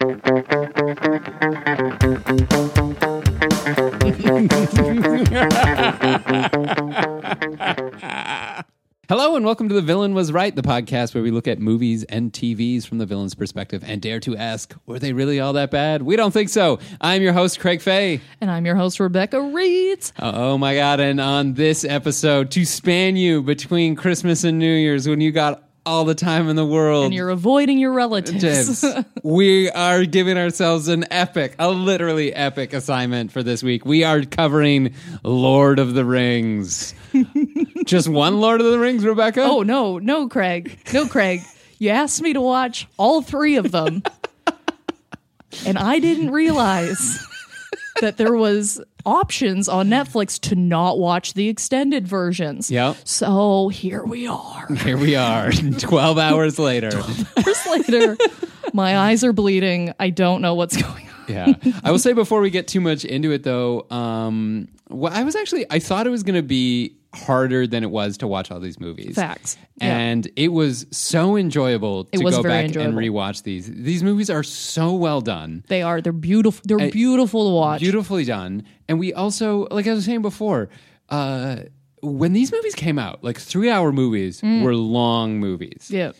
Hello and welcome to The Villain Was Right, the podcast where we look at movies and TVs from the villain's perspective and dare to ask, were they really all that bad? We don't think so. I'm your host, Craig Fay. And I'm your host, Rebecca Reeds. Oh my God. And on this episode, to span you between Christmas and New Year's when you got all the time in the world. And you're avoiding your relatives. We are giving ourselves an epic, a literally epic assignment for this week. We are covering Lord of the Rings. Just one Lord of the Rings, Rebecca? Oh, no, Craig. No, Craig. You asked me to watch all three of them. And I didn't realize that there was options on Netflix to not watch the extended versions. Yep. So here we are. 12 hours later. 12 hours later. My eyes are bleeding. I don't know what's going on. Yeah. I will say before we get too much into it, though, I thought it was going to be harder than it was to watch all these movies. Facts. And It was so enjoyable to go back and rewatch these. These movies are so well done. They are. They're beautiful. They're beautiful to watch. Beautifully done. And we also, like I was saying before, when these movies came out, like 3-hour movies were long movies. Yeah.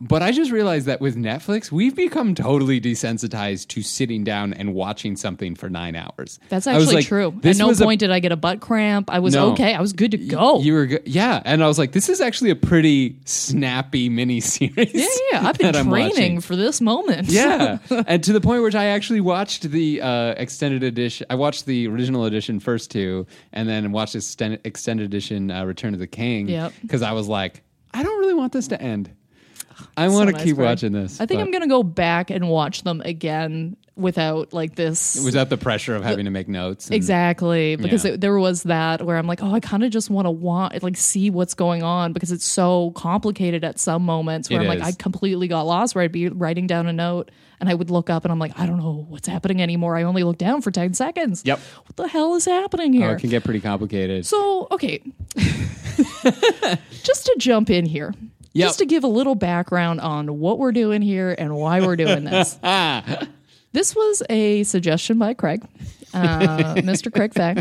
But I just realized that with Netflix, we've become totally desensitized to sitting down and watching something for 9 hours. That's actually true. At no point did I get a butt cramp. I was okay. I was good to go. You were good. Yeah. And I was like, this is actually a pretty snappy miniseries. Yeah. I've been training for this moment. Yeah. And to the point where I actually watched the extended edition. I watched the original edition first two and then watched this extended edition Return of the King. Yep. Because I was like, I don't really want this to end. I want to keep watching this. I think I'm going to go back and watch them again without without the pressure of having to make notes. Exactly. Because there was that where I'm like, oh, I kind of just want to see what's going on because it's so complicated at some moments where I completely got lost where I'd be writing down a note and I would look up and I'm like, I don't know what's happening anymore. I only look down for 10 seconds. Yep. What the hell is happening here? Oh, it can get pretty complicated. So, okay. Just to jump in here. Yep. Just to give a little background on what we're doing here and why we're doing this. This was a suggestion by Craig, Mr. Craig Fay.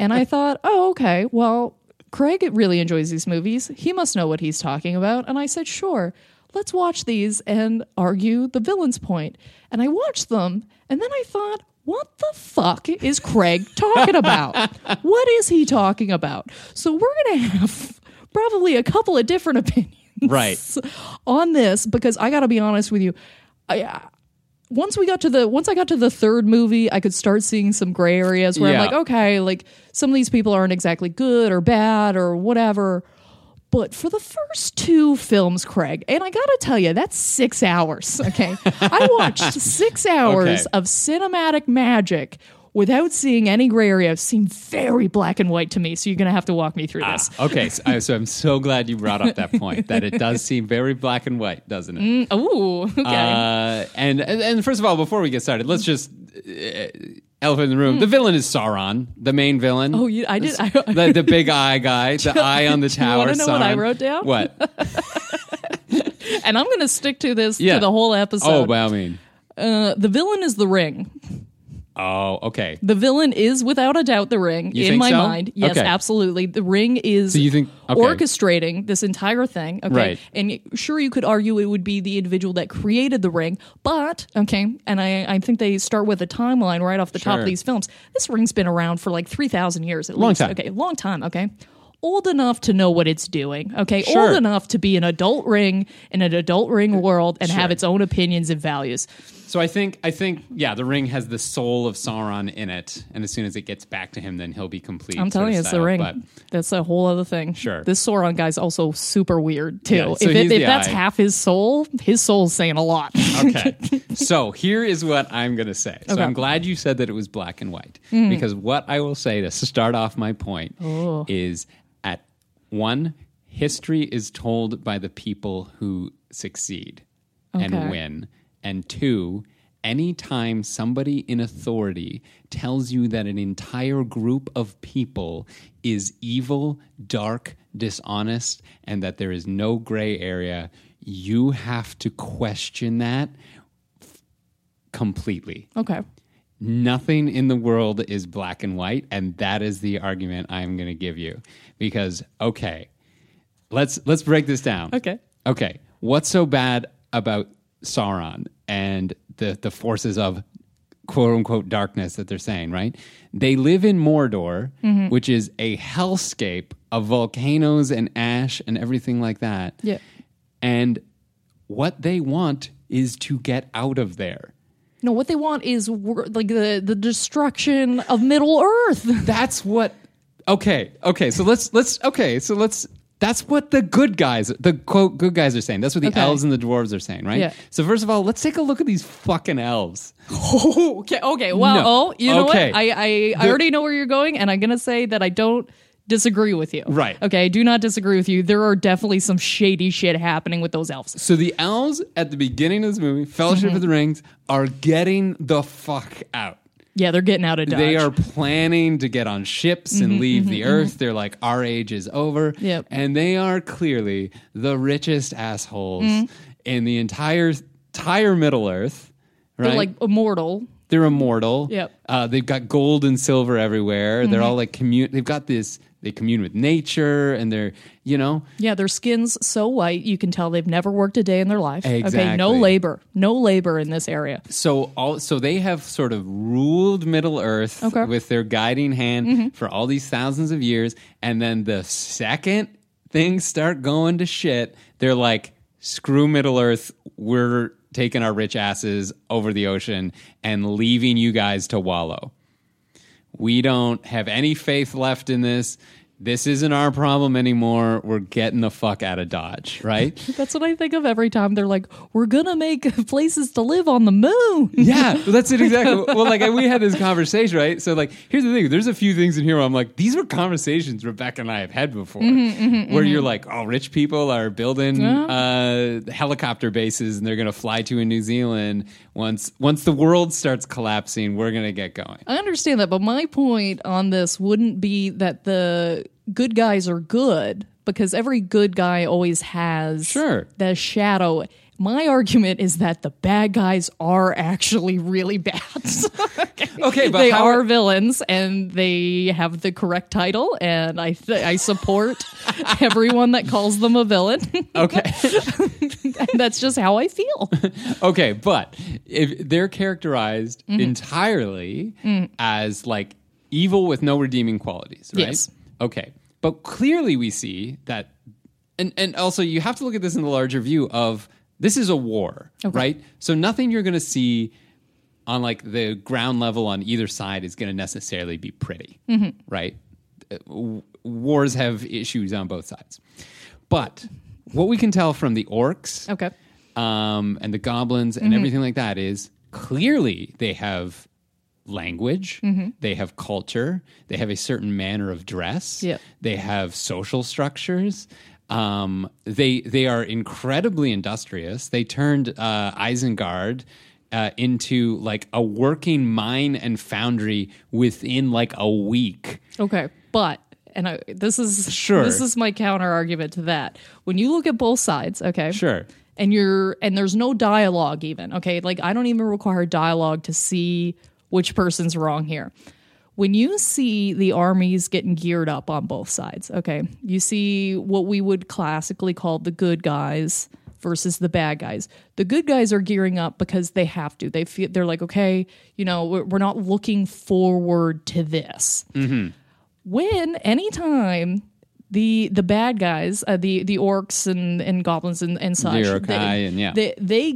And I thought, oh, okay, well, Craig really enjoys these movies. He must know what he's talking about. And I said, sure, let's watch these and argue the villain's point. And I watched them, and then I thought, what the fuck is Craig talking about? What is he talking about? So we're going to have probably a couple of different opinions. Right. On this, because I got to be honest with you, once I got to the third movie, I could start seeing some gray areas where I'm like, okay, like some of these people aren't exactly good or bad or whatever. But for the first two films, Craig, and I got to tell you, that's 6 hours, okay? I watched 6 hours of cinematic magic without seeing any gray area. I've seen very black and white to me, so you're going to have to walk me through this. Okay, so I'm so glad you brought up that point, that it does seem very black and white, doesn't it? Okay. And first of all, before we get started, let's just... elephant in the room. The villain is Sauron, the main villain. Oh, I did. The big eye guy, the eye on the tower. Do you want to know what I wrote down? What? And I'm going to stick to this for the whole episode. Oh, by all means. The villain is the ring. Oh, okay. The villain is without a doubt the ring in my mind. Yes, absolutely. The ring is orchestrating this entire thing. Okay. Right. And sure, you could argue it would be the individual that created the ring, but, and I think they start with a timeline right off the top of these films. This ring's been around for like 3,000 years at least. Long time. Okay, long time. Okay. Old enough to know what it's doing, okay? Sure. Old enough to be an adult ring in an adult ring world and have its own opinions and values. So I think the ring has the soul of Sauron in it, and as soon as it gets back to him, then he'll be complete. I'm telling you, it's the ring. But that's a whole other thing. Sure. This Sauron guy's also super weird, too. Yeah, so if that's half his soul's saying a lot. Okay. So here is what I'm going to say. So I'm glad you said that it was black and white, because what I will say to start off my point is... One, history is told by the people who succeed and win. And two, anytime somebody in authority tells you that an entire group of people is evil, dark, dishonest, and that there is no gray area, you have to question that completely. Okay. Nothing in the world is black and white, and that is the argument I'm going to give you. Because, okay, let's break this down. Okay. What's so bad about Sauron and the forces of quote-unquote darkness that they're saying, right? They live in Mordor, mm-hmm. which is a hellscape of volcanoes and ash and everything like that. Yeah. And what they want is to get out of there. No, what they want is the destruction of Middle Earth. That's what. Okay. So let's. That's what the good guys, the quote good guys, are saying. That's what the elves and the dwarves are saying, right? Yeah. So first of all, let's take a look at these fucking elves. Okay. Well, you know what? I already know where you're going, and I'm gonna say that I don't disagree with you. Right. Okay, I do not disagree with you. There are definitely some shady shit happening with those elves. So the elves at the beginning of this movie, Fellowship mm-hmm. of the Rings, are getting the fuck out. Yeah, they're getting out of Dodge. They are planning to get on ships and leave the Earth. Mm-hmm. They're like, our age is over. Yep. And they are clearly the richest assholes in the entire Middle Earth. Right? They're like immortal. Yep. They've got gold and silver everywhere. Mm-hmm. They're all like they've got this. They commune with nature, and they're, Yeah, their skin's so white, you can tell they've never worked a day in their life. Exactly. Okay, no labor in this area. So they have sort of ruled Middle Earth with their guiding hand for all these thousands of years, and then the second things start going to shit, they're like, screw Middle Earth, we're taking our rich asses over the ocean and leaving you guys to wallow. We don't have any faith left in this. This isn't our problem anymore. We're getting the fuck out of Dodge, right? That's what I think of every time. They're like, we're going to make places to live on the moon. Yeah, that's it exactly. Well, like we had this conversation, right? So like, here's the thing. There's a few things in here where I'm like, these were conversations Rebecca and I have had before where you're like, oh, rich people are building helicopter bases and they're going to fly to in New Zealand. Once the world starts collapsing, we're going to get going. I understand that, but my point on this wouldn't be that the good guys are good, because every good guy always has the shadow. My argument is that the bad guys are actually really bad. But they are villains, and they have the correct title, and I support everyone that calls them a villain. Okay. And that's just how I feel. Okay, but if they're characterized entirely as like evil with no redeeming qualities, right? Yes. Okay, but clearly we see that, and also you have to look at this in the larger view of this is a war, right? So nothing you're going to see on like the ground level on either side is going to necessarily be pretty, right? Wars have issues on both sides. But what we can tell from the orcs and the goblins and everything like that is clearly they have language, they have culture, they have a certain manner of dress, they have social structures. They are incredibly industrious. They turned Isengard into like a working mine and foundry within like a week. Okay, but this is my counter argument to that. When you look at both sides, and there's no dialogue even. Okay, like I don't even require dialogue to see which person's wrong here. When you see the armies getting geared up on both sides, you see what we would classically call the good guys versus the bad guys. The good guys are gearing up because they have to. They feel, they're like, we're not looking forward to this. Mm-hmm. Anytime the bad guys, the orcs and goblins and such, they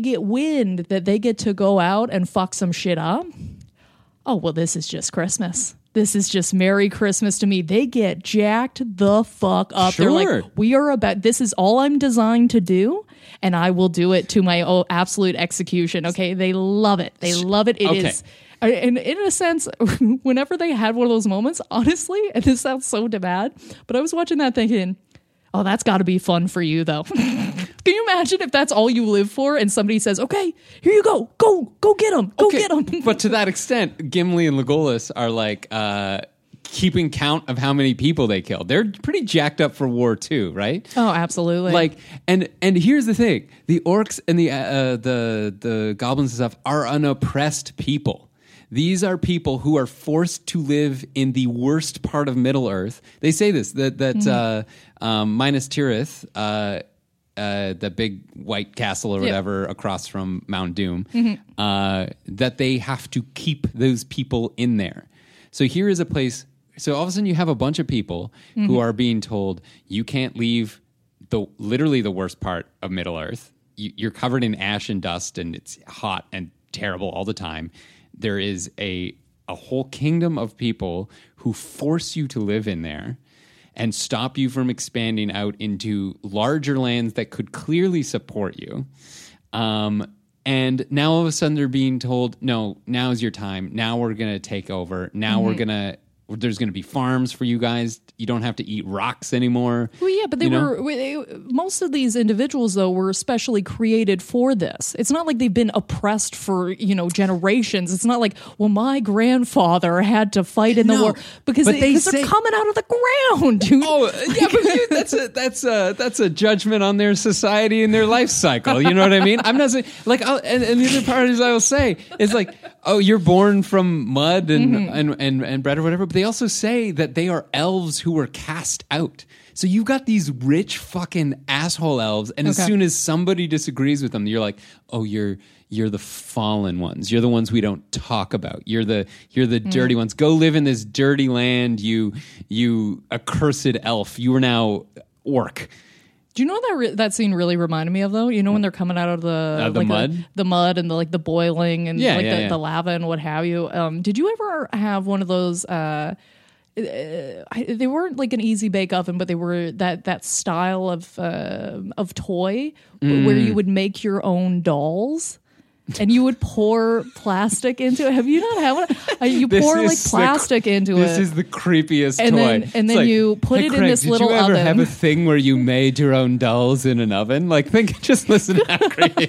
get wind that they get to go out and fuck some shit up. Oh, well, this is just Christmas. This is just Merry Christmas to me. They get jacked the fuck up. Sure. They're like, this is all I'm designed to do, and I will do it to my absolute execution. Okay, they love it. They love it. It is. And in a sense, whenever they had one of those moments, honestly, and this sounds so bad, but I was watching that thinking, oh, that's got to be fun for you, though. Can you imagine if that's all you live for and somebody says, okay, here you go. Go get him. But to that extent, Gimli and Legolas are like, keeping count of how many people they killed. They're pretty jacked up for War II, right? Oh, absolutely. Like, and here's the thing: the orcs and the goblins and stuff are an oppressed people. These are people who are forced to live in the worst part of Middle Earth. They say this that Minas Tirith, the big white castle or whatever across from Mount Doom, that they have to keep those people in there. So here is a place. So all of a sudden you have a bunch of people who are being told you can't leave literally the worst part of Middle Earth. You're covered in ash and dust, and it's hot and terrible all the time. There is a whole kingdom of people who force you to live in there and stop you from expanding out into larger lands that could clearly support you. And now all of a sudden they're being told, no, now's your time. Now we're going to take over. Now we're going to, there's going to be farms for you guys. You don't have to eat rocks anymore. Well, yeah, but most of these individuals, though, were especially created for this. It's not like they've been oppressed for, generations. It's not like, well, my grandfather had to fight in the war because they're coming out of the ground, dude. Oh, yeah, but dude, that's a judgment on their society and their life cycle. You know what I mean? I'm not saying and the other part is I will say is like, oh, you're born from mud and bread or whatever. But they also say that they are elves who were cast out. So you've got these rich fucking asshole elves, and as soon as somebody disagrees with them, you're like, oh, you're the fallen ones. You're the ones we don't talk about. You're the dirty ones. Go live in this dirty land, you accursed elf. You are now orc. Do you know what that scene really reminded me of, though? You know when they're coming out of the mud? The mud and the boiling and the lava and what have you. Did you ever have one of those... they weren't like an easy bake oven, but they were that style of toy where you would make your own dolls and you would pour plastic into it. Have you not had one? You pour plastic into it. This is the creepiest toy. And then you put it in this little oven. Did you ever have a thing where you made your own dolls in an oven? Just listen to how creepy.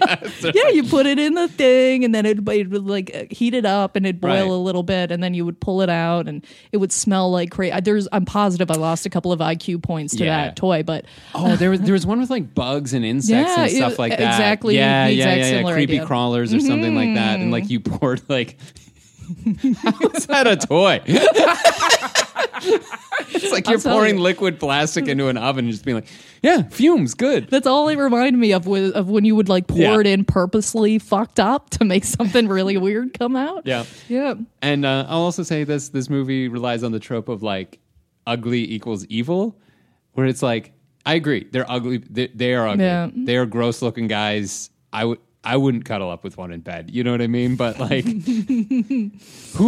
Yeah, you put it in the thing, and then it would heat it up, and it'd boil a little bit, and then you would pull it out, and it would smell like crazy. I'm positive I lost a couple of IQ points to that toy, but oh, there was one with bugs and insects and stuff like that. Exactly. Yeah, similar creepy idea. Crawlers. Or something like that, and you poured how is that a toy? It's like you're pouring liquid plastic into an oven and just being like, yeah, fumes, good. That's all it reminded me of when you would pour it in purposely fucked up to make something really weird come out. Yeah, yeah. And I'll also say this movie relies on the trope of ugly equals evil, where it's I agree, they're ugly. They are ugly. Yeah. They are gross looking guys. I wouldn't cuddle up with one in bed. You know what I mean? But who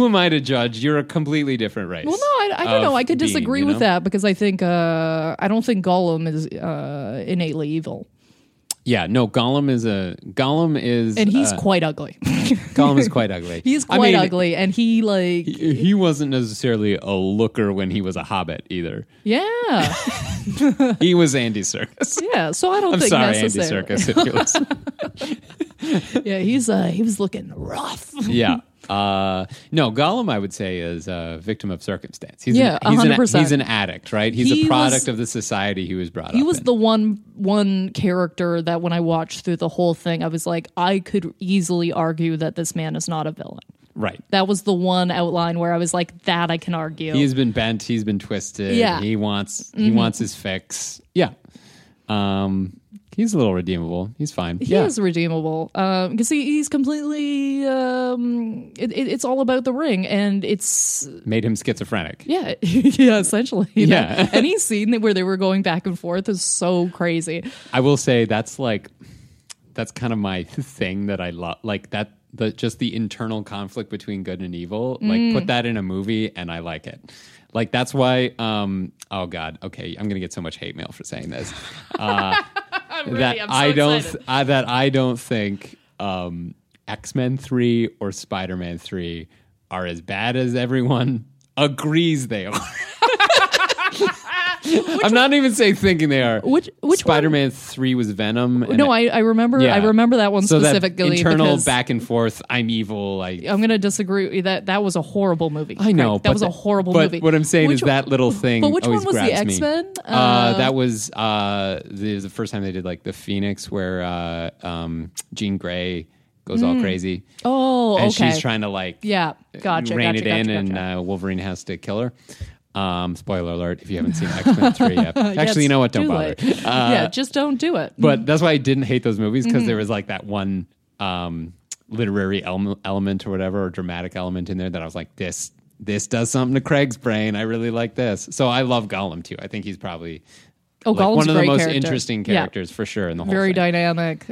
am I to judge? You're a completely different race. Well, no, I don't know. I could disagree with that because I think I don't think Gollum is innately evil. Yeah, no, Gollum is and he's quite ugly. Gollum is quite ugly. He's quite ugly, and he he wasn't necessarily a looker when he was a hobbit either. Yeah. He was Andy Serkis. Yeah, so I don't think necessarily. I'm sorry, Andy Serkis, if you listen. Yeah, he's he was looking rough. Yeah. No, Gollum, I would say, is a victim of circumstance. He's an addict, right? He's a product of the society he was brought up in. He was the one character that when I watched through the whole thing, I was like, I could easily argue that this man is not a villain. Right. That was the one outline where I was like, that I can argue. He's been bent. He's been twisted. Yeah. He wants his fix. Yeah. He's a little redeemable. He's fine. He is redeemable. Because he's completely... it's all about the ring, and it's... made him schizophrenic. Yeah, yeah, essentially. Yeah. Know? Any scene where they were going back and forth is so crazy. I will say that's kind of my thing that I love. Just the internal conflict between good and evil. Put that in a movie, and I like it. That's why... oh, God. Okay, I'm going to get so much hate mail for saying this. Really, I don't think X-Men 3 or Spider-Man 3 are as bad as everyone agrees they are. I'm not even saying thinking they are. Which Spider-Man 3 was Venom. No, I remember. Yeah. I remember that one so specifically. That internal back and forth. I'm evil. I'm going to disagree. That was a horrible movie. I know. Right? That was a horrible movie. But what I'm saying is that little thing. But which one was the X-Men? That was the first time they did the Phoenix, where Jean Grey goes all crazy. Oh, okay. And she's trying to rein it in, and Wolverine has to kill her. Spoiler alert, if you haven't seen X-Men 3 yet. Actually, you know what? Don't bother. Just don't do it. But that's why I didn't hate those movies, because there was that one literary element or whatever, or dramatic element in there that I was like, this does something to Craig's brain. I really like this. So I love Gollum, too. I think he's probably... one of the most interesting characters for sure in the whole thing. Very dynamic.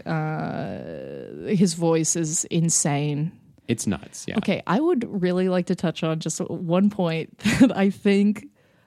His voice is insane. It's nuts, yeah. Okay, I would really like to touch on just one point that I think,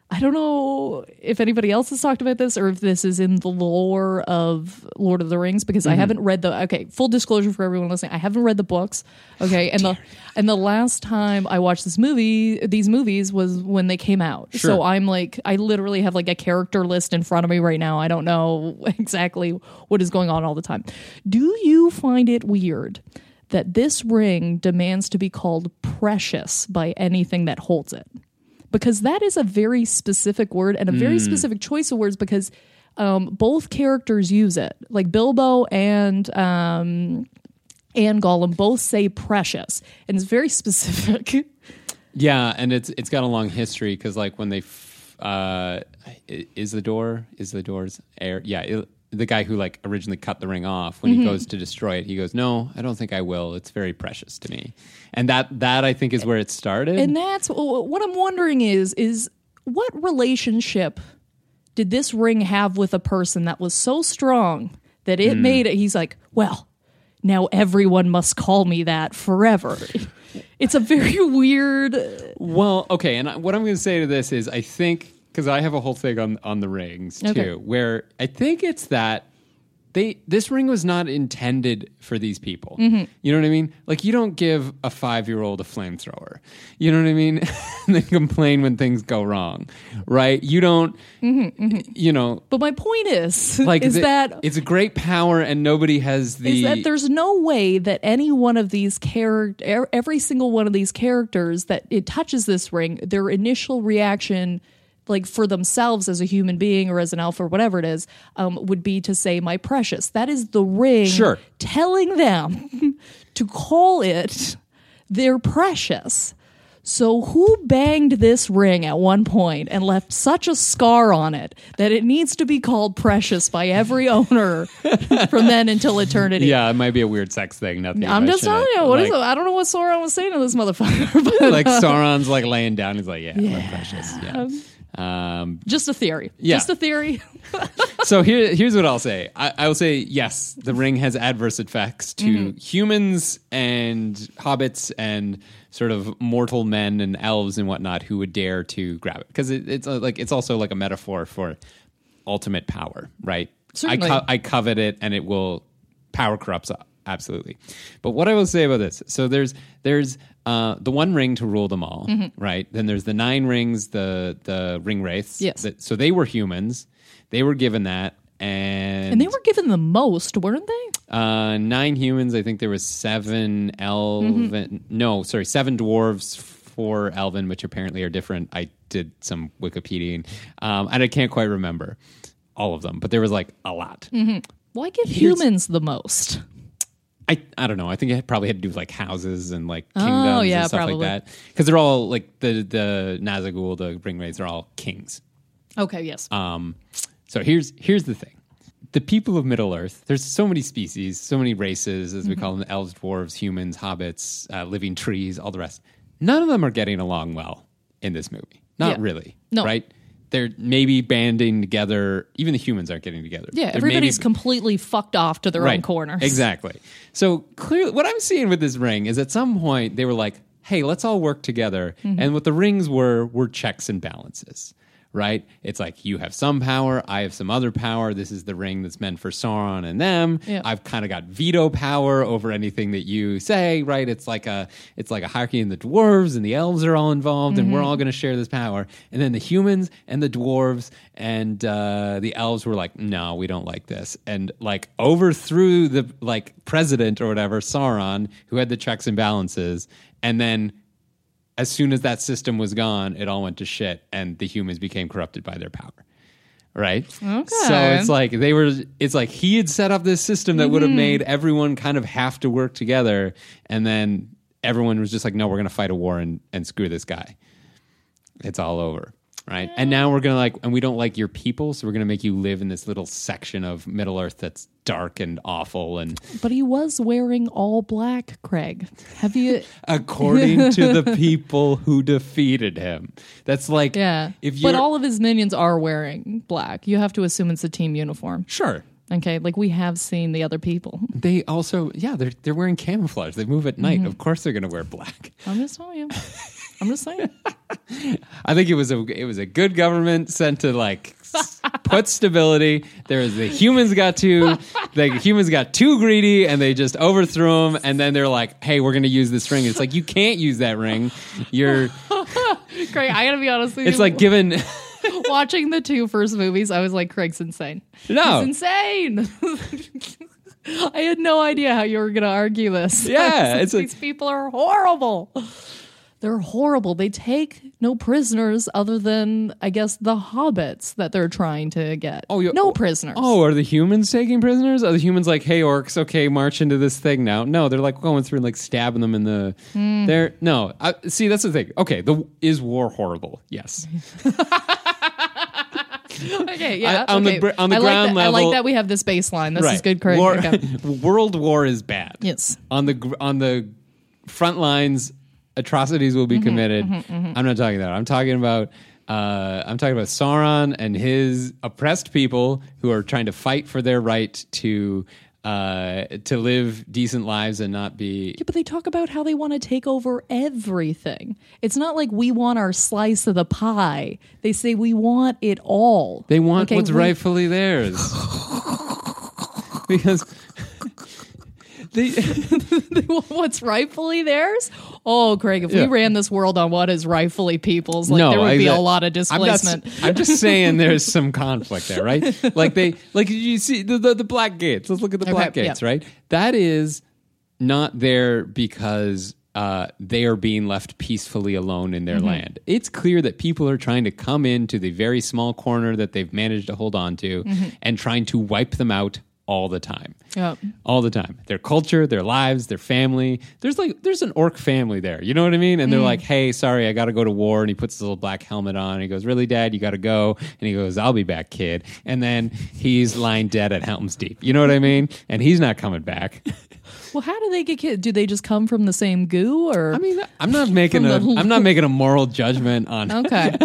I don't know if anybody else has talked about this or if this is in the lore of Lord of the Rings, because I haven't read full disclosure for everyone listening, I haven't read the books, okay? And the last time I watched these movies was when they came out. Sure. So I'm I literally have a character list in front of me right now. I don't know exactly what is going on all the time. Do you find it weird that this ring demands to be called precious by anything that holds it? Because that is a very specific word and a very specific choice of words, because both characters use it. Bilbo and Gollum both say precious, and it's very specific. Yeah, and it's got a long history, because when they... Is the door's heir? Yeah, the guy who originally cut the ring off, when he goes to destroy it, he goes, "No, I don't think I will. It's very precious to me." And that I think is where it started. And that's what I'm wondering is what relationship did this ring have with a person that was so strong that it made it? He's like, "Well, now everyone must call me that forever." It's a very weird. Well, okay. And what I'm going to say to this is, I think, because I have a whole thing on the rings, too, where I think it's that this ring was not intended for these people. Mm-hmm. You know what I mean? You don't give a 5-year-old a flamethrower. You know what I mean? And they complain when things go wrong, right? You don't, you know. But my point is that it's a great power, and nobody has the. Is that there's no way that any one of these every single one of these characters that it touches this ring, their initial reaction, for themselves as a human being or as an elf or whatever it is, would be to say, "My precious." That is the ring telling them to call it their precious. So who banged this ring at one point and left such a scar on it that it needs to be called precious by every owner from then until eternity? Yeah, it might be a weird sex thing. Nothing. I'm just telling you. What is it? I don't know what Sauron was saying to this motherfucker. But, Sauron's laying down. He's like, "Yeah, we're precious." Yeah. Just a theory. Yeah. Just a theory. So here's what I'll say. I will say, yes, the ring has adverse effects to humans and hobbits and sort of mortal men and elves and whatnot who would dare to grab it. Because it's also a metaphor for ultimate power, right? Certainly. I covet it, and it will... Power corrupts up. Absolutely. But what I will say about this, so there's the one ring to rule them all, right? Then there's the 9 rings, the ring wraiths. Yes. So they were humans. They were given that. And they were given the most, weren't they? 9 humans. I think there was 7 elven. No, sorry, 7 dwarves, 4 elven, which apparently are different. I did some Wikipediaing, and I can't quite remember all of them, but there was a lot. Why give humans the most? I don't know. I think it probably had to do with houses and kingdoms and stuff probably. Like that. Because they're all the Nazgul, the ring wraiths, are all kings. Okay, yes. So here's the thing. The people of Middle Earth, there's so many species, so many races, as we call them, elves, dwarves, humans, hobbits, living trees, all the rest. None of them are getting along well in this movie. Not really. No. Right? They're maybe banding together. Even the humans aren't getting together. Yeah, everybody's completely fucked off to their own corners. Exactly. So clearly, what I'm seeing with this ring is at some point they were like, "Hey, let's all work together." And what the rings were checks and balances, right? It's like, you have some power, I have some other power. This is the ring that's meant for Sauron and them. Yep. I've kind of got veto power over anything that you say, right? It's like a hierarchy, and the dwarves and the elves are all involved, mm-hmm. and we're all going to share this power. And then the humans and the dwarves and the elves were like, no, we don't like this. And like overthrew the like president or whatever, Sauron, who had the checks and balances. And then as soon as that system was gone, it all went to shit, and the humans became corrupted by their power. Right? Okay. So it's like he had set up this system that mm-hmm. would have made everyone kind of have to work together, and then everyone was just like, no, we're going to fight a war and screw this guy. It's all over. Right? Yeah. And now we're going to and we don't like your people, so we're going to make you live in this little section of Middle Earth that's dark and awful. But he was wearing all black, Craig. Have you? According to the people who defeated him. That's like, yeah. But all of his minions are wearing black. You have to assume it's a team uniform. Sure. Okay. Like, we have seen the other people. They also, yeah, they're wearing camouflage. They move at night. Mm-hmm. Of course they're going to wear black. I'm just telling you. I'm just saying. I think it was a good government sent to put stability. The humans got too greedy, and they just overthrew them. And then they're like, "Hey, we're going to use this ring." It's like, you can't use that ring. You're Craig. I got to be honest with you. It's like given. Watching the two first movies, I was like, Craig's insane. No, he's insane. I had no idea how you were going to argue this. Yeah, these people are horrible. They're horrible. They take no prisoners other than, I guess, the hobbits that they're trying to get. Oh, no prisoners. Oh, are the humans taking prisoners? Are the humans like, hey, orcs, okay, march into this thing now? No, they're like going through and stabbing them in the... They're, no, see, that's the thing. Okay, is war horrible? Yes. Okay, yeah. On the ground level. I like that we have this baseline. This is good, Craig. World war is bad. Yes. On the front lines... atrocities will be committed. Mm-hmm, mm-hmm. I'm not talking that. I'm talking about Sauron and his oppressed people who are trying to fight for their right to live decent lives and not be... Yeah, but they talk about how they want to take over everything. It's not like we want our slice of the pie. They say we want it all. They want what's rightfully theirs. Because... what's rightfully theirs? Oh, Craig, if we ran this world on what is rightfully people's, there would be a lot of displacement. I'm just saying there's some conflict there, right? You see the black gates. Let's look at the black gates, right? That is not there because they are being left peacefully alone in their land. It's clear that people are trying to come into the very small corner that they've managed to hold on to and trying to wipe them out. All the time. Yep. All the time. Their culture, their lives, their family. There's an orc family there. You know what I mean? And they're like, hey, sorry, I got to go to war. And he puts his little black helmet on. And he goes, really, Dad? You got to go? And he goes, I'll be back, kid. And then he's lying dead at Helm's Deep. You know what I mean? And he's not coming back. Well, how do they get kids? Do they just come from the same goo? Or I mean, I'm not making a moral judgment on okay,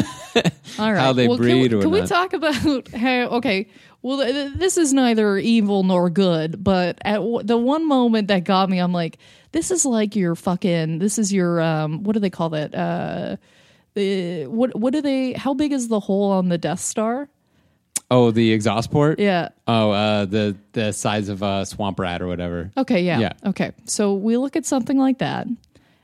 all right, how they breed. Can we talk about how? Okay, well, this is neither evil nor good, but at the one moment that got me, I'm like, this is like your fucking. This is your what do they call that? What do they? How big is the hole on the Death Star? Oh, the exhaust port? Yeah. Oh, the size of a swamp rat or whatever. Okay, yeah. Okay, so we look at something like that,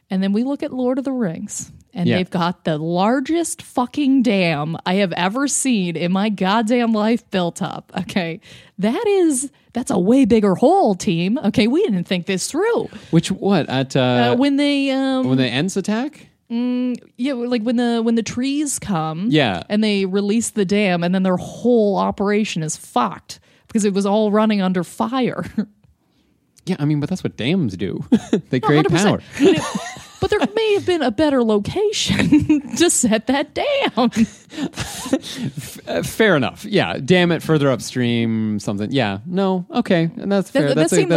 and then we look at Lord of the Rings, and they've got the largest fucking dam I have ever seen in my goddamn life built up. Okay, that's a way bigger hole, team. Okay, we didn't think this through. Which what at when the Ents attack? Yeah, like when the trees come, and they release the dam, and then their whole operation is fucked because it was all running under fire. Yeah, I mean, but that's what dams do. They create 100%. Power. But there may have been a better location to set that dam. Fair enough. Yeah, dam it further upstream, something. Yeah, no, okay, and that's fair. That seemed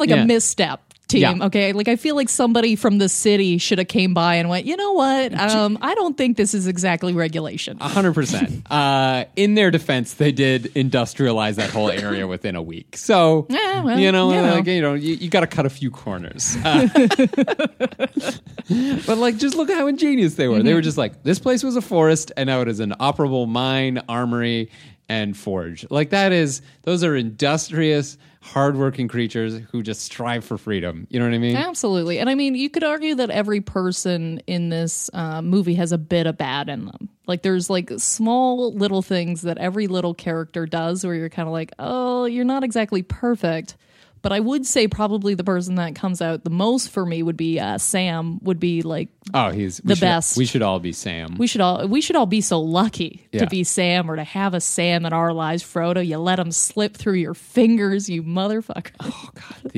like a misstep. team. Yeah. Okay. Like, I feel like somebody from the city should have came by and went, you know what? I don't think this is exactly regulation. 100%. In their defense, they did industrialize that whole area within a week. So, yeah, well, you got to cut a few corners. But like, just look at how ingenious they were. Mm-hmm. They were just like, this place was a forest and now it is an operable mine, armory, and forge. Like, those are industrious, hardworking creatures who just strive for freedom. You know what I mean? Absolutely. And I mean, you could argue that every person in this movie has a bit of bad in them. Like, there's like small little things that every little character does where you're kind of like, oh, you're not exactly perfect. But I would say probably the person that comes out the most for me would be Sam. Would be like, best. We should all be Sam. We should all be so lucky to be Sam, or to have a Sam in our lives. Frodo, you let him slip through your fingers, you motherfucker. Oh God,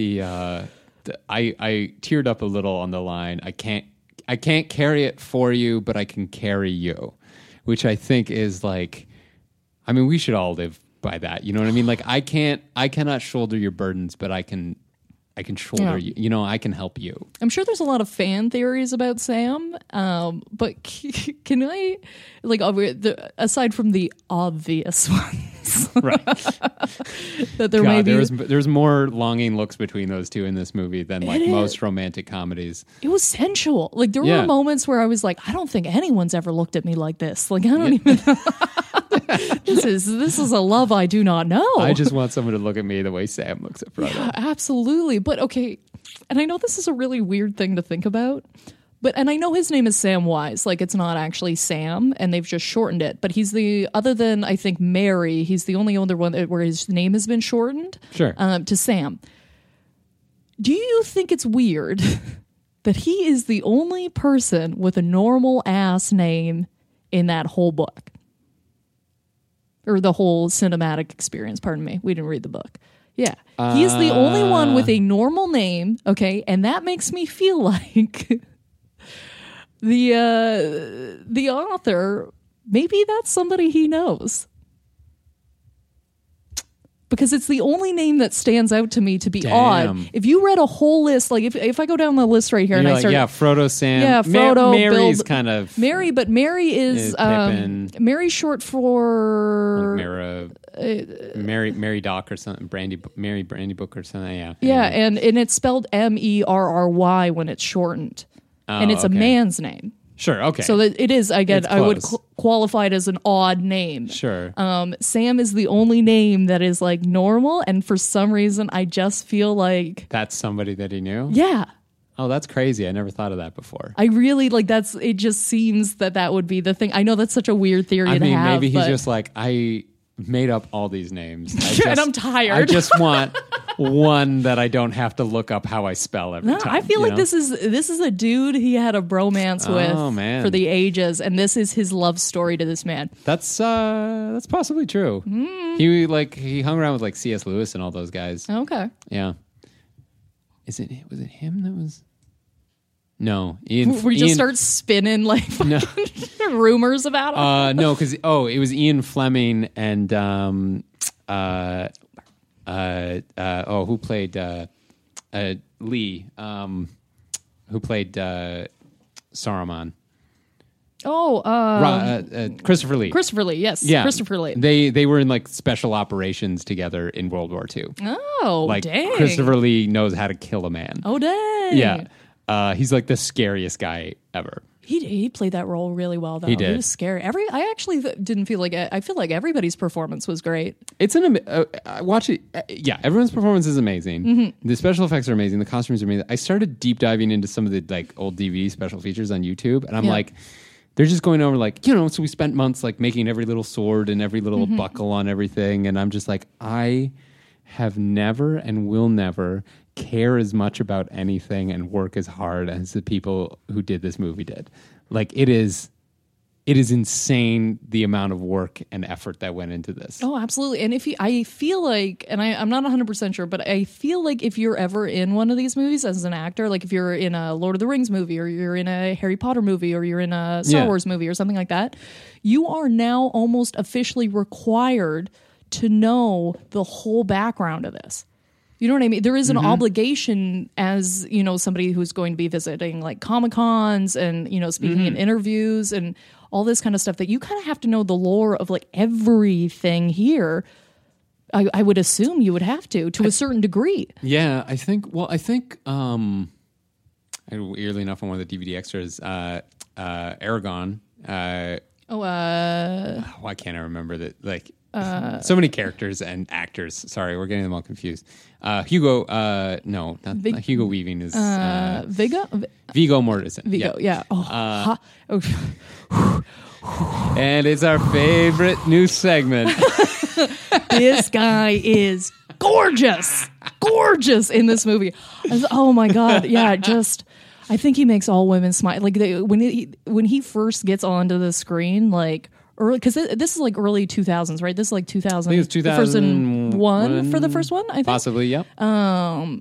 I teared up a little on the line. I can't carry it for you, but I can carry you, which I think is like, I mean, we should all live by that, you know what I mean? Like, I cannot shoulder your burdens, but I can shoulder you. You know, I can help you. I'm sure there's a lot of fan theories about Sam, but can I, like, aside from the obvious ones, right? That there may be. There's more longing looks between those two in this movie than like most romantic comedies. It was sensual. Like, there were moments where I was like, I don't think anyone's ever looked at me like this. Like, I don't even know. This is a love I do not know. I just want someone to look at me the way Sam looks at Frodo. Yeah, absolutely. But okay, and I know this is a really weird thing to think about, and I know his name is Samwise, like it's not actually Sam, and they've just shortened it. But he's other than I think Mary, he's the only other one where his name has been shortened to Sam. Do you think it's weird that he is the only person with a normal ass name in that whole book? Or the whole cinematic experience, pardon me. We didn't read the book. Yeah. He's the only one with a normal name, okay? And that makes me feel like the author, maybe that's somebody he knows. Because it's the only name that stands out to me to be odd. If you read a whole list, like if I go down the list right here and I start, Frodo, Sam, Frodo, Mary's kind of Mary, but Mary is Mary's short for Mary Doc or something, Brandy Book or something. Yeah, and it's spelled Merry when it's shortened, and it's a man's name. Sure. Okay. So it is. I would qualify it as an odd name. Sure. Sam is the only name that is like normal, and for some reason, I just feel like that's somebody that he knew. Yeah. Oh, that's crazy. I never thought of that before. I really like that's. It just seems that would be the thing. I know that's such a weird theory. I mean, to have, maybe he's just like, I made up all these names, and I'm tired. I just want one that I don't have to look up how I spell every time. I feel like this is a dude he had a bromance with for the ages, and this is his love story to this man. That's possibly true. Mm. He hung around with like C.S. Lewis and all those guys. Okay. Yeah. Was it him that was? No, Ian. We just start spinning like rumors about him. No, because it was Ian Fleming and who played Lee? Who played Saruman? Christopher Lee. Christopher Lee, yes. Yeah. Christopher Lee. They were in like special operations together in World War II. Oh, like, dang! Christopher Lee knows how to kill a man. Oh, dang! Yeah, he's like the scariest guy ever. He played that role really well, though. He did. He was scary. I actually didn't feel like... I feel like everybody's performance was great. Watch it. Yeah, everyone's performance is amazing. Mm-hmm. The special effects are amazing. The costumes are amazing. I started deep diving into some of the like old DVD special features on YouTube, and I'm like... They're just going over like, so we spent months like making every little sword and every little buckle on everything, and I'm just like, I have never and will never... care as much about anything and work as hard as the people who did this movie did. Like, it is insane the amount of work and effort that went into this. Oh, absolutely. And I feel like, and I'm not 100% sure, but I feel like if you're ever in one of these movies as an actor, like if you're in a Lord of the Rings movie, or you're in a Harry Potter movie, or you're in a Star Wars movie or something like that, you are now almost officially required to know the whole background of this. You know what I mean? There is an obligation as, you know, somebody who's going to be visiting like Comic-Cons and, you know, speaking in interviews and all this kind of stuff that you kind of have to know the lore of like everything here. I would assume you would have to a certain degree. Yeah, I think, well, weirdly enough, on one of the DVD extras, Aragorn. Why can't I remember that? Like, so many characters and actors. Sorry, we're getting them all confused. Hugo, no, not Hugo Weaving is Viggo. Viggo Mortensen. Viggo, yeah. And it's our favorite new segment. This guy is gorgeous in this movie. Oh my god, yeah, just. I think he makes all women smile. Like when he first gets onto the screen, like. Early, because this is like early 2000s, right? This is like 2000. I think it was 2001 for the first one, I think. Possibly, yep. That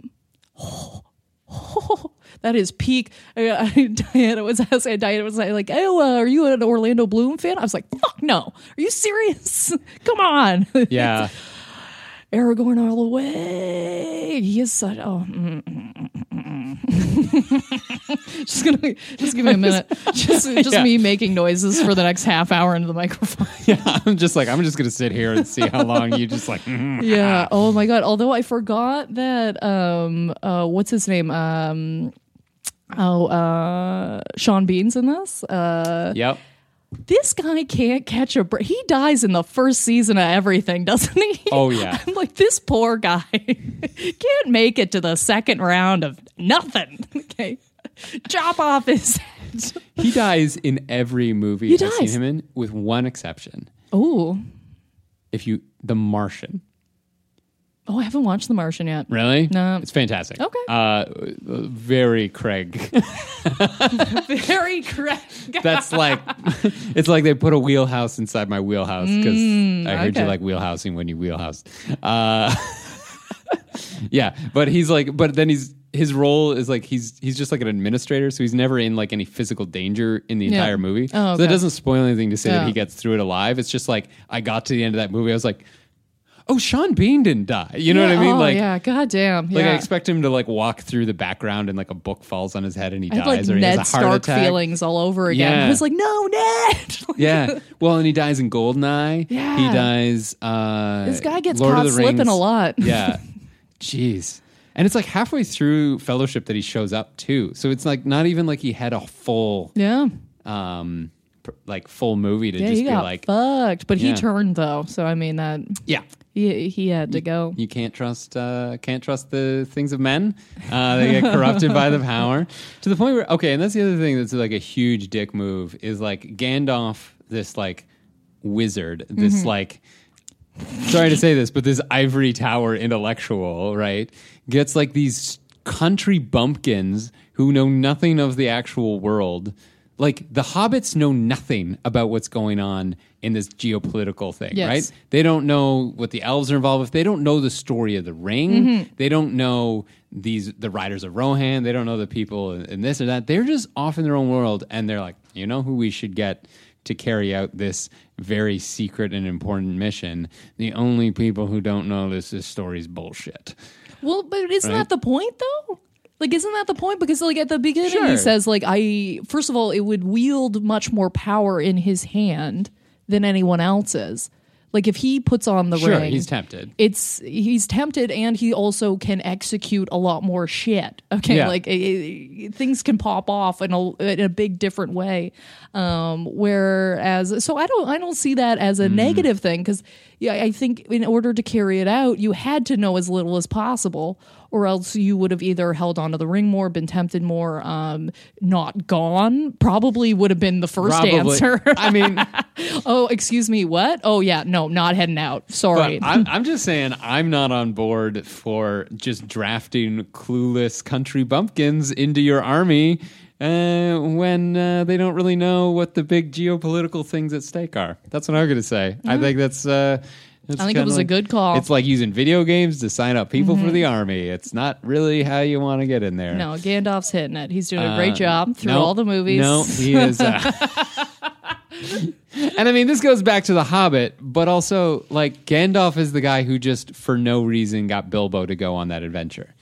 is peak. Diana was like, "Oh, are you an Orlando Bloom fan?" I was like, "Fuck no! Are you serious? Come on!" Yeah, Aragorn all the way. He is such. Oh. Just give me a minute. Just me making noises for the next half hour into the microphone. Yeah, I'm just gonna sit here and see how long you just like. Yeah. Oh my god. Although I forgot that. What's his name? Sean Bean's in this. Yep. This guy can't catch a break. He dies in the first season of everything, doesn't he? Oh, yeah. I'm like, this poor guy can't make it to the second round of nothing. Okay. Chop off his head. He dies in every movie I've seen him in, with one exception. Oh. The Martian. Oh, I haven't watched The Martian yet. Really? No. It's fantastic. Okay. Very Craig. Very Craig. That's like, it's like they put a wheelhouse inside my wheelhouse because I heard you like wheelhousing when you wheelhouse. Yeah, but he's like, but then his role is like, he's just like an administrator, so he's never in like any physical danger in the entire movie. Oh, okay. So that doesn't spoil anything to say that he gets through it alive. It's just like, I got to the end of that movie, I was like, oh, Sean Bean didn't die. You know what I mean? Like, yeah, goddamn. Yeah. Like, I expect him to like walk through the background and like a book falls on his head and he dies, like, or he has a heart attack. Ned Stark feelings all over again. Yeah. It was like, no, Ned. Yeah. Well, and he dies in Goldeneye. Yeah. He dies. This guy gets Lord caught slipping a lot. Yeah. Jeez. And it's like halfway through Fellowship that he shows up too. So it's like not even like he had a full. Yeah. Like full movie to just be like fucked, but he turned though. So I mean that. Yeah. He had to go. You can't trust the things of men. They get corrupted by the power to the point where and that's the other thing that's like a huge dick move is like Gandalf, this like wizard, this like sorry to say this, but this ivory tower intellectual, right, gets like these country bumpkins who know nothing of the actual world. Like, the hobbits know nothing about what's going on in this geopolitical thing, right? They don't know what the elves are involved with. They don't know the story of the ring. They don't know the riders of Rohan. They don't know the people in this or that. They're just off in their own world, and they're like, you know who we should get to carry out this very secret and important mission? The only people who don't know this story's bullshit. Well, but isn't that the point, though? Like, isn't that the point? Because, like, at the beginning, he says, like, first of all, it would wield much more power in his hand than anyone else's. Like, if he puts on the ring... Sure, he's tempted. He's tempted, and he also can execute a lot more shit. Okay, like, things can pop off in a big different way. Whereas, so I don't see that as a negative thing, because I think in order to carry it out, you had to know as little as possible, or else you would have either held onto the ring more, been tempted more, not gone. Probably would have been the first answer. I mean, oh, excuse me, what? Oh, yeah, no, not heading out. Sorry. I'm just saying, I'm not on board for just drafting clueless country bumpkins into your army when they don't really know what the big geopolitical things at stake are. That's what I'm going to say. Yeah. I think that's. I think it was like, a good call. It's like using video games to sign up people for the army. It's not really how you want to get in there. No, Gandalf's hitting it. He's doing a great job through all the movies. No, he is. And I mean, this goes back to The Hobbit, but also, like, Gandalf is the guy who just, for no reason, got Bilbo to go on that adventure.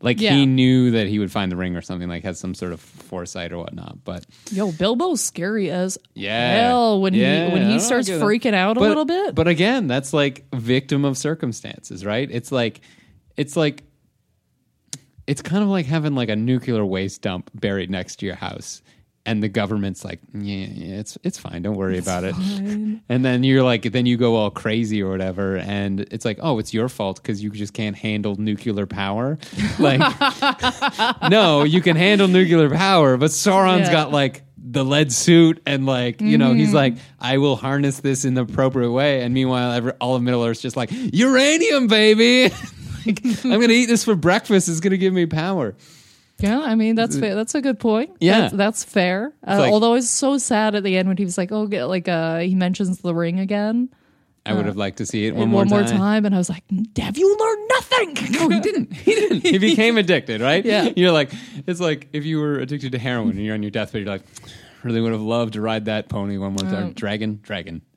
Like, yeah. He knew that he would find the ring or something, like, had some sort of foresight or whatnot, but... Yo, Bilbo's scary as hell when he starts freaking out a little bit. But again, that's, like, victim of circumstances, right? It's like... It's kind of like having, like, a nuclear waste dump buried next to your house. And the government's like, yeah, it's fine. Don't worry about it. And then you're like, then you go all crazy or whatever. And it's like, oh, it's your fault because you just can't handle nuclear power. Like, no, you can handle nuclear power. But Sauron's got like the lead suit and like, you know, he's like, I will harness this in the appropriate way. And meanwhile, all of Middle Earth's just like, uranium, baby. Like, I'm going to eat this for breakfast. It's going to give me power. Yeah, I mean, that's fair. That's a good point. Yeah. That's fair. Although it's so sad at the end when he was like, he mentions the ring again. I would have liked to see it one more time. And I was like, have you learned nothing? No, he didn't. He became addicted, right? Yeah. You're like, it's like if you were addicted to heroin and you're on your deathbed, you're like, really would have loved to ride that pony one more time. Dragon.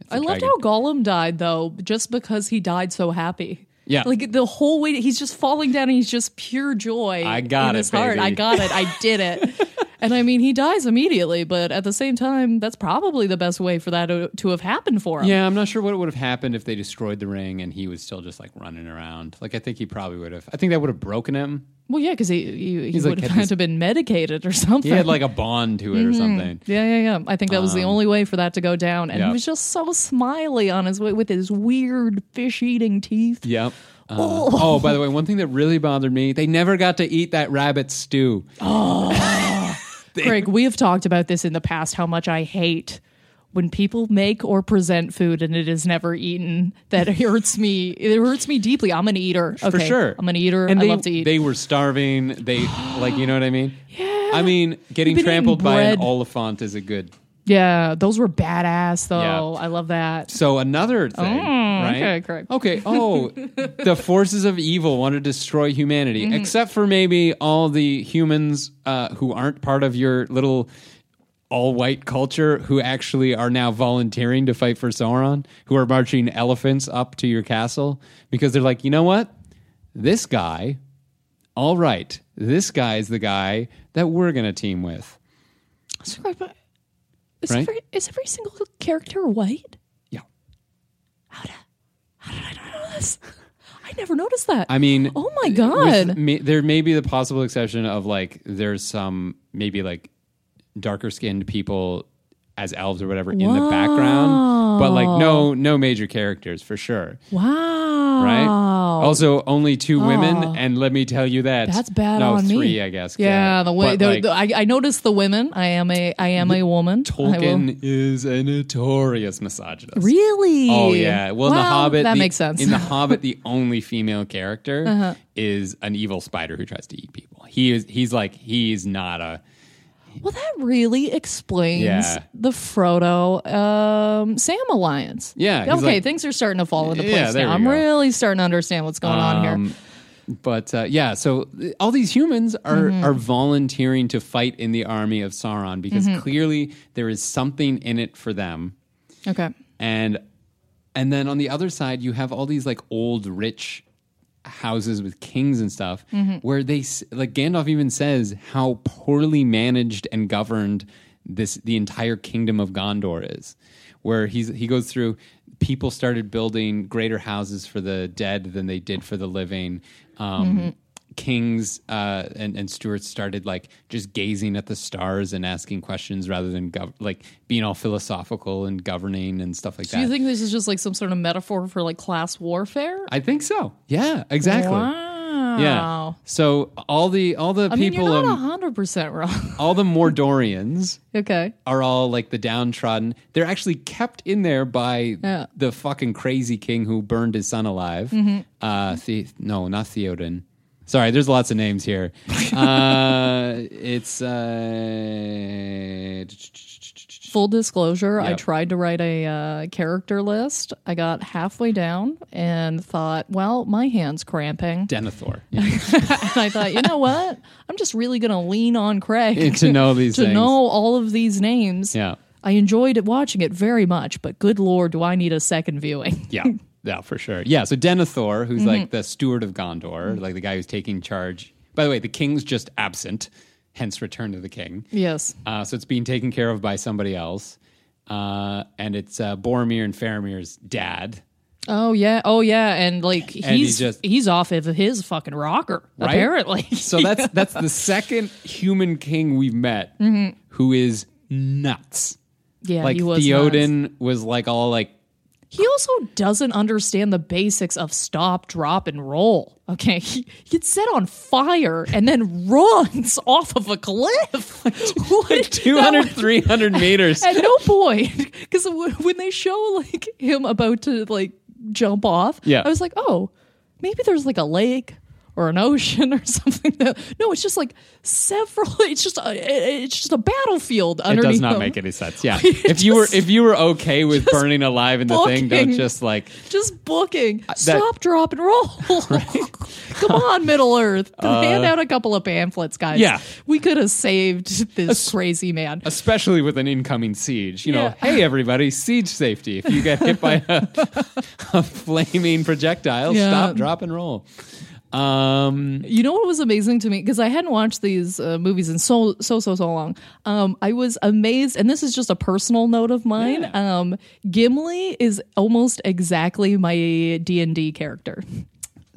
I loved how Gollum died, though, just because he died so happy. Yeah, like the whole way he's just falling down and he's just pure joy. I got it, baby. I did it. And I mean, he dies immediately, but at the same time, that's probably the best way for that to have happened for him. Yeah, I'm not sure what would have happened if they destroyed the ring and he was still just like running around. Like, I think he probably would have. I think that would have broken him. Well, yeah, because he would have had to been medicated or something. He had like a bond to it or something. Yeah. I think that was the only way for that to go down. And he was just so smiley on his way with his weird fish-eating teeth. Yep. Oh, by the way, one thing that really bothered me, they never got to eat that rabbit stew. Oh, Craig, we have talked about this in the past, how much I hate when people make or present food and it is never eaten. That hurts me. It hurts me deeply. I'm an eater. Okay, for sure. I'm an eater. And I love to eat. They were starving. They, like, you know what I mean? Yeah. I mean, getting trampled by an Oliphant is a good... Yeah, those were badass, though. Yeah. I love that. So another thing, right? Okay, correct. Okay, the forces of evil want to destroy humanity, except for maybe all the humans who aren't part of your little... all-white culture who actually are now volunteering to fight for Sauron, who are marching elephants up to your castle because they're like, you know what? This guy, all right, this guy is the guy that we're going to team with. Sorry, but is every single character white? Yeah. How did I not know this? I never noticed that. I mean... Oh, my God. There may be the possible exception of, like, there's some, maybe, like, darker-skinned people as elves or whatever in the background, but like no major characters for sure. Wow! Right? Also, only 2 women, and let me tell you that's bad. No, on 3, me. I guess. Yeah, the way I noticed the women. I am a woman. Tolkien is a notorious misogynist. Really? Oh yeah. Well, the Hobbit that makes sense. In the Hobbit, the only female character is an evil spider who tries to eat people. He's not a... Well, that really explains the Frodo Sam alliance. Yeah. Okay, things are starting to fall into place now. I'm really starting to understand what's going on here. But so all these humans are volunteering to fight in the army of Sauron because clearly there is something in it for them. Okay. And then on the other side, you have all these like old rich houses with kings and stuff where they, like, Gandalf even says how poorly managed and governed the entire kingdom of Gondor is, where he goes through, people started building greater houses for the dead than they did for the living. Kings and stewards started like just gazing at the stars and asking questions rather than like being all philosophical and governing and stuff like that. Do you think this is just like some sort of metaphor for like class warfare? I think so. Yeah, exactly. Wow. Yeah. So all the people. You're not 100% wrong. All the Mordorians. Okay. Are all like the downtrodden. They're actually kept in there by the fucking crazy king who burned his son alive. No, not Theoden. Sorry, there's lots of names here. It's... Full disclosure, I tried to write a character list. I got halfway down and thought, well, my hand's cramping. Denethor. Yeah. And I thought, you know what? I'm just really going to lean on Craig to know all of these names. Yeah. I enjoyed watching it very much, but good lord, do I need a second viewing. Yeah, for sure. Yeah, so Denethor, who's like the steward of Gondor, like the guy who's taking charge. By the way, the king's just absent, hence Return to the King. Yes. So it's being taken care of by somebody else. And it's Boromir and Faramir's dad. Oh yeah, and like he's off of his fucking rocker, right? Apparently. So that's the second human king we've met who is nuts. Yeah, like he was Theoden nuts. Was like all like. He also doesn't understand the basics of stop, drop, and roll. Okay, he gets set on fire and then runs off of a cliff. Like 200, 300 meters. At no point, because when they show like him about to like jump off, I was like, oh, maybe there's like a lake or an ocean or something. No, it's just like several. It's just a battlefield underneath. It does not make any sense. Yeah, if you were okay with burning alive in the thing, don't just booking. Stop, drop, and roll. Right? Come on, Middle Earth. Hand out a couple of pamphlets, guys. Yeah, we could have saved this crazy man, especially with an incoming siege. You know, hey everybody, siege safety. If you get hit by a flaming projectile, stop, drop, and roll. You know what was amazing to me, because I hadn't watched these movies in so long. I was amazed, and this is just a personal note of mine. Yeah. Gimli is almost exactly my D&D character.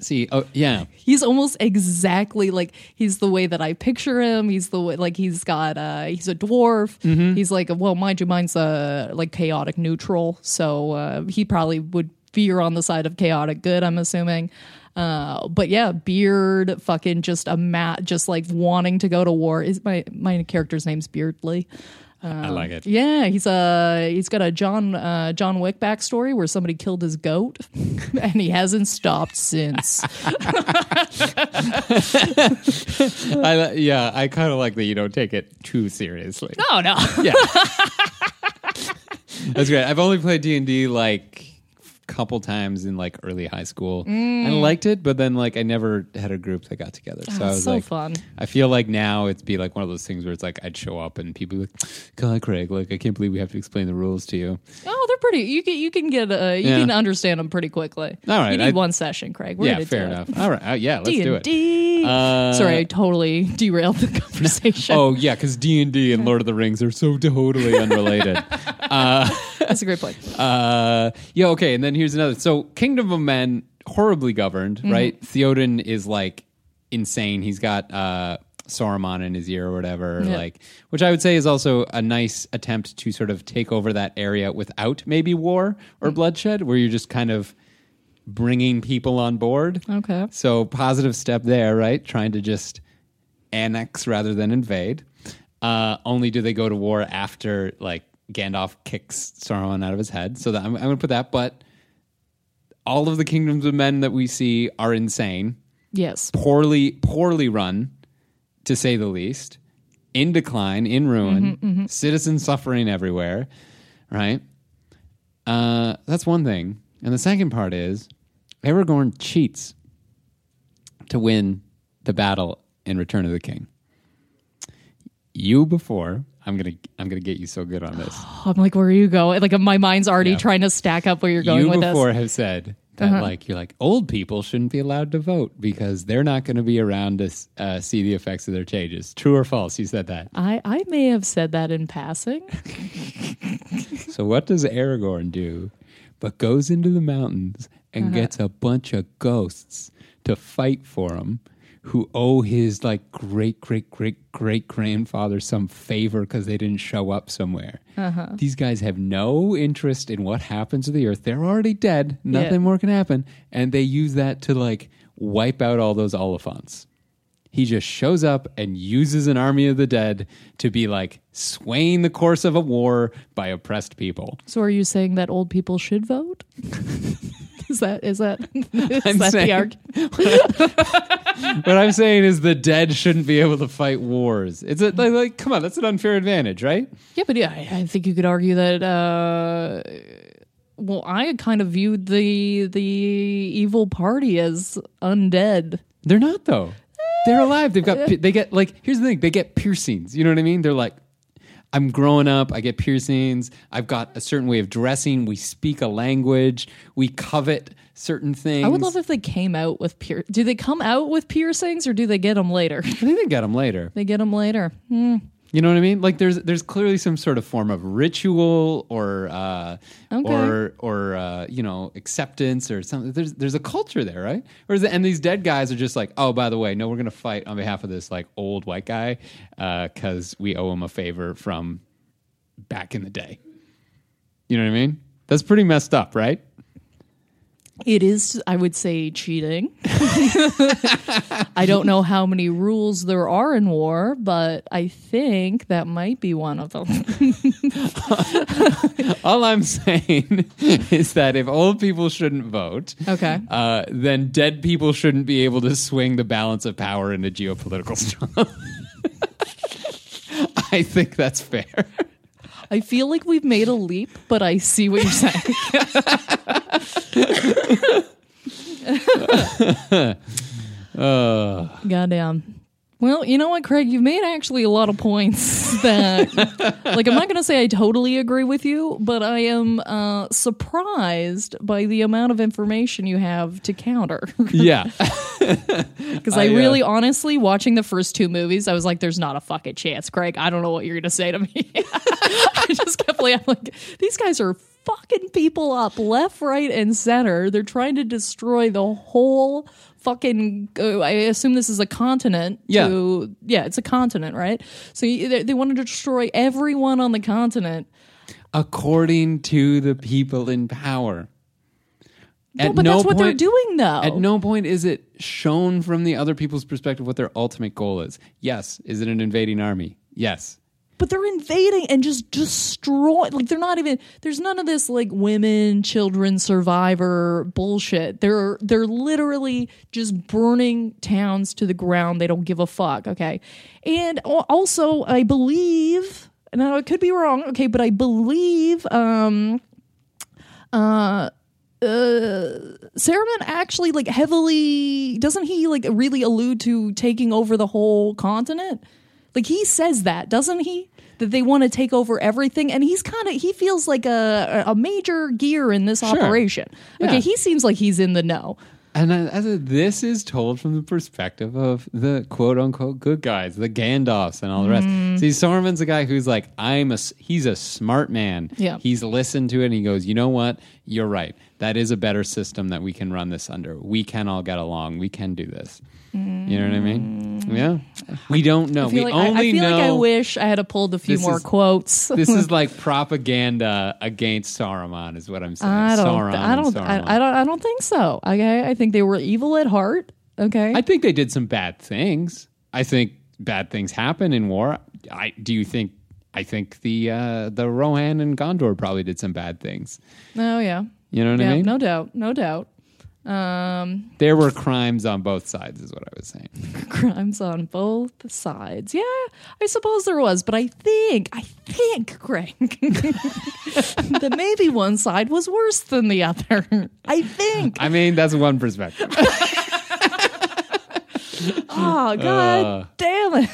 See, oh yeah, he's almost exactly like he's the way that I picture him. He's the way like he's got he's a dwarf. Mm-hmm. He's like, well, mind you, mine's like chaotic neutral, so he probably would veer on the side of chaotic good, I'm assuming. But yeah, beard, fucking just a mat, just like wanting to go to war. Is my character's name's Beardly. I like it. Yeah, he's got a John Wick backstory where somebody killed his goat, and he hasn't stopped since. I kind of like that you don't take it too seriously. No. Yeah, that's great. I've only played D&D like couple times in like early high school. I liked it, but then like I never had a group that got together. So I was so like fun. I feel like now it'd be like one of those things where it's like I'd show up and people be like, God, Craig, like I can't believe we have to explain the rules to you. Oh, they're pretty you can understand them pretty quickly. All right. You need one session, Craig. We're gonna fair enough. All right. Yeah, let's do it. D&D. Sorry, I totally derailed the conversation. Oh yeah, because D&D and Lord of the Rings are so totally unrelated. That's a great point. Yeah, okay, and then here's another. So Kingdom of Men, horribly governed, right? Theoden is like insane. He's got Saruman in his ear or whatever, like, which I would say is also a nice attempt to sort of take over that area without maybe war or bloodshed, where you're just kind of bringing people on board. Okay. So positive step there, right? Trying to just annex rather than invade. Only do they go to war after like Gandalf kicks Sauron out of his head. So that, I'm going to put that, but all of the Kingdoms of Men that we see are insane. Yes. Poorly run, to say the least. In decline, in ruin. Citizens suffering everywhere, right? That's one thing. And the second part is Aragorn cheats to win the battle in Return of the King. You before... I'm gonna get you so good on this. I'm like, where are you going? Like my mind's already trying to stack up where you're going with this. You before have said that like you're like old people shouldn't be allowed to vote because they're not going to be around to see the effects of their changes. True or false? You said that. I may have said that in passing. So what does Aragorn do? But goes into the mountains and gets a bunch of ghosts to fight for him, who owe his like great grandfather some favor because they didn't show up somewhere. These guys have no interest in what happens to the earth. They're already dead. Nothing more can happen. And they use that to like wipe out all those Oliphants. He just shows up and uses an army of the dead to be like swaying the course of a war by oppressed people. So are you saying that old people should vote? Is that the argument? What I'm saying is the dead shouldn't be able to fight wars. It's like come on, that's an unfair advantage, right? Yeah, but yeah, I think you could argue that. Well, I kind of viewed the evil party as undead. They're not though. They're alive. They get like here's the thing. They get piercings. You know what I mean? They're like. I'm growing up. I get piercings. I've got a certain way of dressing. We speak a language. We covet certain things. I would love if they came out with do they come out with piercings or do they get them later? I think they get them later. They get them later. Mm. You know what I mean? Like there's clearly some sort of form of ritual or you know, acceptance or something. There's a culture there, right? Or and these dead guys are just like, oh, by the way, no, we're gonna fight on behalf of this like old white guy because we owe him a favor from back in the day. You know what I mean? That's pretty messed up, right? It is, I would say, cheating. I don't know how many rules there are in war, but I think that might be one of them. All I'm saying is that if old people shouldn't vote, then dead people shouldn't be able to swing the balance of power in a geopolitical struggle. I think that's fair. I feel like we've made a leap, but I see what you're saying. Goddamn. Well, you know what, Craig? You've made actually a lot of points that, like, I'm not going to say I totally agree with you, but I am surprised by the amount of information you have to counter. Yeah. Because I really, honestly, watching the first two movies, I was like, there's not a fucking chance, Craig. I don't know what you're going to say to me. I just kept like, these guys are fucking people up left, right, and center. They're trying to destroy the whole fucking, I assume this is a continent. Yeah. It's a continent, right? So they wanted to destroy everyone on the continent. According to the people in power. No, but that's what they're doing, though. At no point is it shown from the other people's perspective what their ultimate goal is. Yes. Is it an invading army? Yes. But they're invading and just destroying. Like, they're not even, there's none of this like women, children, survivor bullshit. They're literally just burning towns to the ground. They don't give a fuck. Okay. And also, I believe, now I could be wrong. Okay. But I believe, Saruman actually like heavily, doesn't he like really allude to taking over the whole continent? Like he says that, doesn't he? That they want to take over everything, and he's he feels like a major gear in this operation. Yeah. Okay, he seems like he's in the know. And this is told from the perspective of the quote-unquote good guys, the Gandalfs and all the rest. See, Saruman's a guy who's like, he's a smart man. Yeah. He's listened to it, and he goes, you know what? You're right. That is a better system that we can run this under. We can all get along. We can do this. You know what I mean? Yeah. We don't know. I wish I had pulled a few more quotes. This is like propaganda against Saruman is what I'm saying. I don't think so. Okay? I think they were evil at heart. Okay. I think they did some bad things. I think bad things happen in war. I think the Rohan and Gondor probably did some bad things. Oh yeah. You know what I mean? No doubt. There were crimes on both sides is what I was saying. Crimes on both sides. Yeah, I suppose there was, but I think, Craig, that maybe one side was worse than the other. I think. I mean, that's one perspective. Oh, God damn it.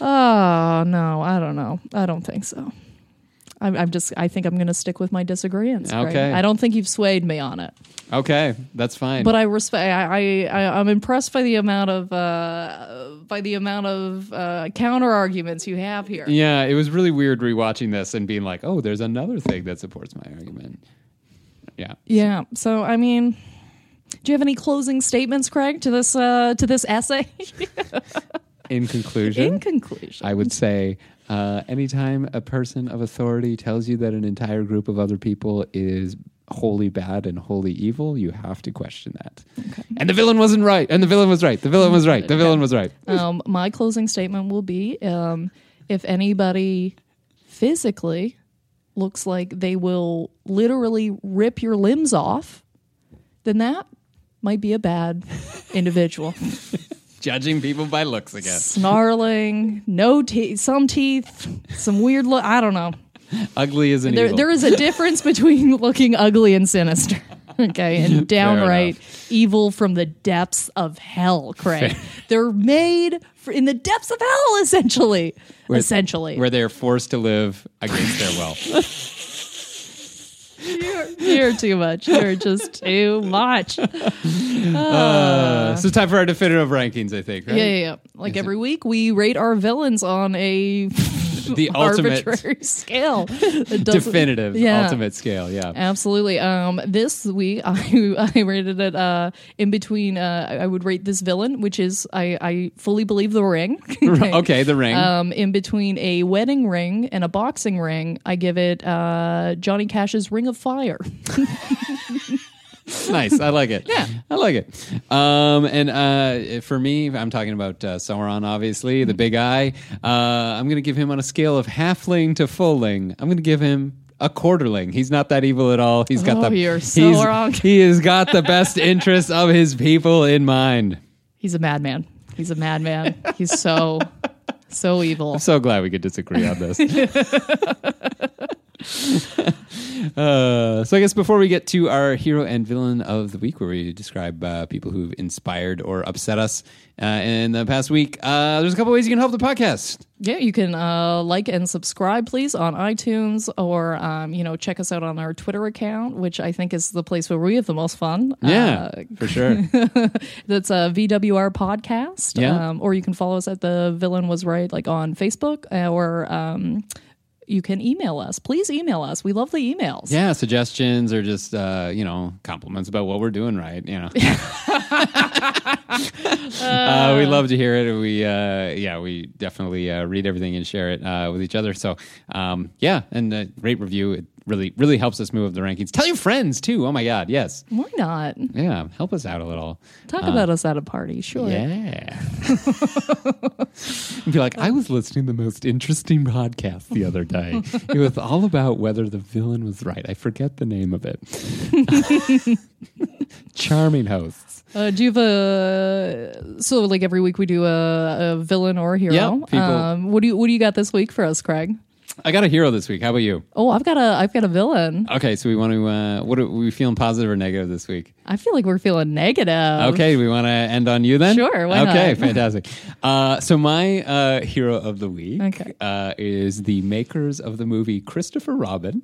Oh, no, I don't know. I don't think so. I think I'm going to stick with my disagreements. Okay. Right? I don't think you've swayed me on it. Okay, that's fine. But I respect. I'm impressed by the amount of counter arguments you have here. Yeah, it was really weird rewatching this and being like, oh, there's another thing that supports my argument. Yeah. Yeah. So I mean, do you have any closing statements, Craig, to this essay? In conclusion, I would say. Anytime a person of authority tells you that an entire group of other people is wholly bad and wholly evil, you have to question that. Okay. And the villain wasn't right. And the villain was right. The villain was right. The villain was right. My closing statement will be, if anybody physically looks like they will literally rip your limbs off, then that might be a bad individual. Judging people by looks again. Snarling, no teeth, some teeth, some weird look. I don't know. Ugly isn't evil. There is a difference between looking ugly and sinister. Okay, and downright evil from the depths of hell, Craig. They're made in the depths of hell, essentially. Where they're forced to live against their will. You're too much. You're just too much. So time for our definitive rankings, I think, right? Yeah. Like every week, we rate our villains on a... the ultimate scale. Definitive ultimate scale, yeah. Absolutely. This week, I rated it in between. I would rate this villain, which is, I fully believe, the ring. Okay, the ring. In between a wedding ring and a boxing ring, I give it Johnny Cash's Ring of Fire. Nice. I like it. Yeah. I like it. And for me, I'm talking about Sauron, obviously, the big eye. I'm going to give him on a scale of halfling to fulling. I'm going to give him a quarterling. He's not that evil at all. He's got you're so wrong. He has got the best interests of his people in mind. He's a madman. He's a madman. He's so evil. I'm so glad we could disagree on this. So I guess before we get to our hero and villain of the week, where we describe people who've inspired or upset us in the past week, there's a couple ways you can help the podcast. Yeah, you can like and subscribe, please, on iTunes, or check us out on our Twitter account, which I think is the place where we have the most fun. Yeah, for sure. That's a VWR podcast. Yeah. Or you can follow us at The Villain Was Right, like on Facebook, or... you can email us. Please email us. We love the emails. Yeah, suggestions or just, compliments about what we're doing right, we love to hear it. We definitely read everything and share it with each other. So, and rate, review. It really, really helps us move up the rankings. Tell your friends, too. Oh, my God, yes. Why not? Yeah, help us out a little. Talk about us at a party, sure. Yeah. Be like, I was listening to the most interesting podcast the other day. It was all about whether the villain was right. I forget the name of it. Charming hosts. Do you have every week we do a villain or a hero? Yep, what do you got this week for us, Craig? I got a hero this week. How about you? Oh, I've got a villain. Okay, so we want to. What are we feeling, positive or negative this week? I feel like we're feeling negative. Okay, we want to end on you then. Sure. Why not? Fantastic. So my hero of the week is the makers of the movie Christopher Robin,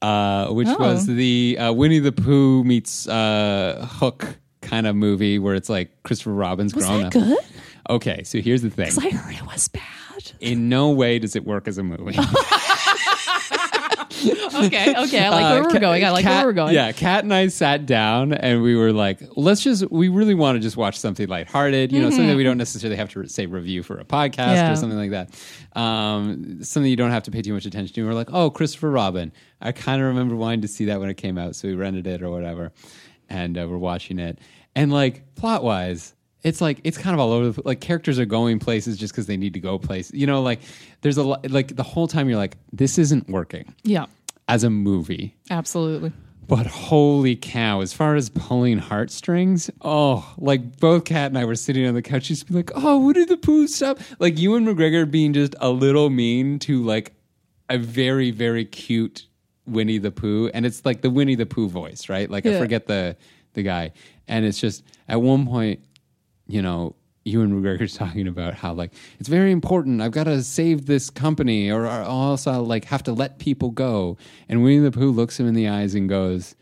which was the Winnie the Pooh meets Hook kind of movie where it's like Christopher Robin's grown up. Was that good? Okay, so here's the thing. Because I heard it was bad. In no way does it work as a movie. Okay. I like where we're going. Yeah, Kat and I sat down and we were like, we really want to just watch something lighthearted, something we don't necessarily have to review for a podcast or something like that. Something you don't have to pay too much attention to. We're like, oh, Christopher Robin. I kind of remember wanting to see that when it came out, so we rented it or whatever, and we're watching it. And like plot-wise... It's like, it's kind of all over the place. Like, characters are going places just because they need to go places. There's a lot, the whole time you're like, this isn't working. Yeah. As a movie. Absolutely. But holy cow, as far as pulling heartstrings, both Kat and I were sitting on the couch, just be like, oh, what did the Pooh stop? Like, Ewan McGregor being just a little mean to, a very, very cute Winnie the Pooh. And it's, the Winnie the Pooh voice, right? I forget the guy. And it's just, at one point... Ewan McGregor's talking about how, it's very important. I've got to save this company or else I'll, have to let people go. And Winnie the Pooh looks him in the eyes and goes,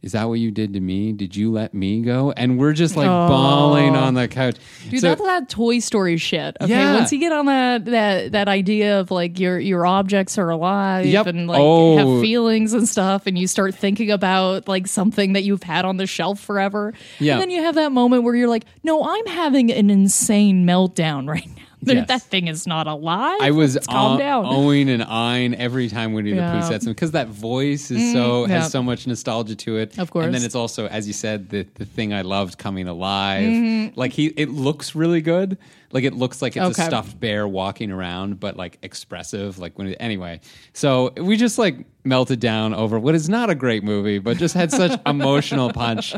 is that what you did to me? Did you let me go? And we're just, bawling on the couch. Dude, that's that Toy Story shit. Okay, once you get on that idea of, your objects are alive and, have feelings and stuff, and you start thinking about, something that you've had on the shelf forever. Yeah. And then you have that moment where you're like, no, I'm having an insane meltdown right now. Yes. That thing is not alive. I was owing and eyeing every time Winnie the Pooh said something because that voice is has so much nostalgia to it. Of course. And then it's also, as you said, the thing I loved coming alive. Mm-hmm. It looks really good. It looks like it's a stuffed bear walking around, but expressive. Anyway, so we just melted down over what is not a great movie, but just had such emotional punch.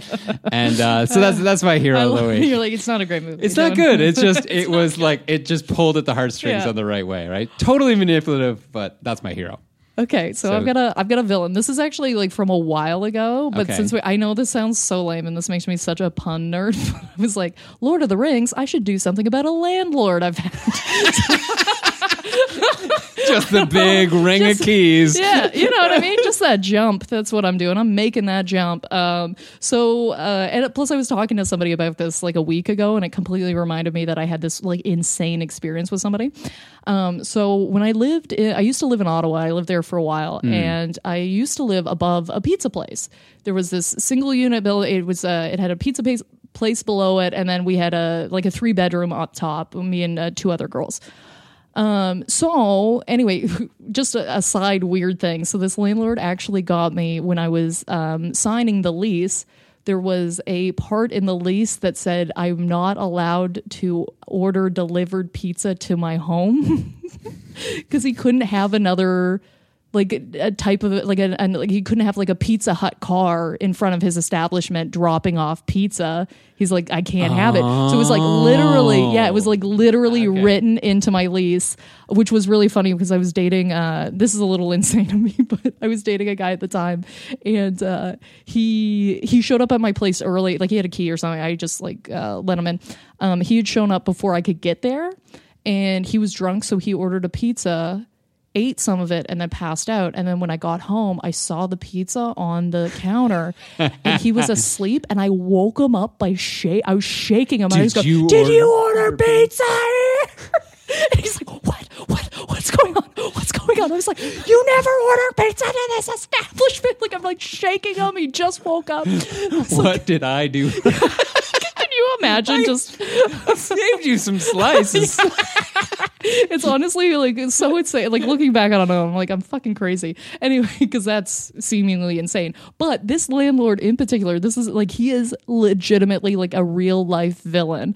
And so that's my hero, Louis. You're it's not a great movie. It's not good. It's just it just pulled at the heartstrings on the right way, right? Totally manipulative, but that's my hero. Okay, so I've got a villain. This is actually like from a while ago, but since I know this sounds so lame and this makes me such a pun nerd, but I was like, Lord of the Rings, I should do something about a landlord I've had. Just the big ring of keys. Yeah, you know what I mean? Just that jump. That's what I'm doing. I'm making that jump. And plus I was talking to somebody about this like a week ago, and it completely reminded me that I had this like insane experience with somebody. So when I used to live in Ottawa. I lived there for a while, and I used to live above a pizza place. There was this single unit building. It was it had a pizza place below it, and then we had a 3-bedroom up top. Me and two other girls. So anyway, just a side weird thing. So this landlord actually got me when I was signing the lease. There was a part in the lease that said I'm not allowed to order delivered pizza to my home because he couldn't have another like a type of like he couldn't have like a Pizza Hut car in front of his establishment dropping off pizza. He's like, I can't have it. So it was like literally written into my lease, which was really funny because I was dating. This is a little insane of me, but I was dating a guy at the time, and he showed up at my place early. Like he had a key or something. I just let him in. He had shown up before I could get there, and he was drunk, so he ordered a pizza, ate some of it, and then passed out. And then when I got home, I saw the pizza on the counter, and he was asleep. And I woke him up by I was shaking him. I was going, "Did you order pizza?" And he's like, "What? What's going on? What's going on?" I was like, "You never order pizza to this establishment!" Like I'm like shaking him. He just woke up. What did I do? Imagine I saved you some slices. It's honestly like it's so insane. Like looking back, I don't know. I'm like, I'm fucking crazy. Anyway, because that's seemingly insane. But this landlord in particular, this is like he is legitimately like a real life villain.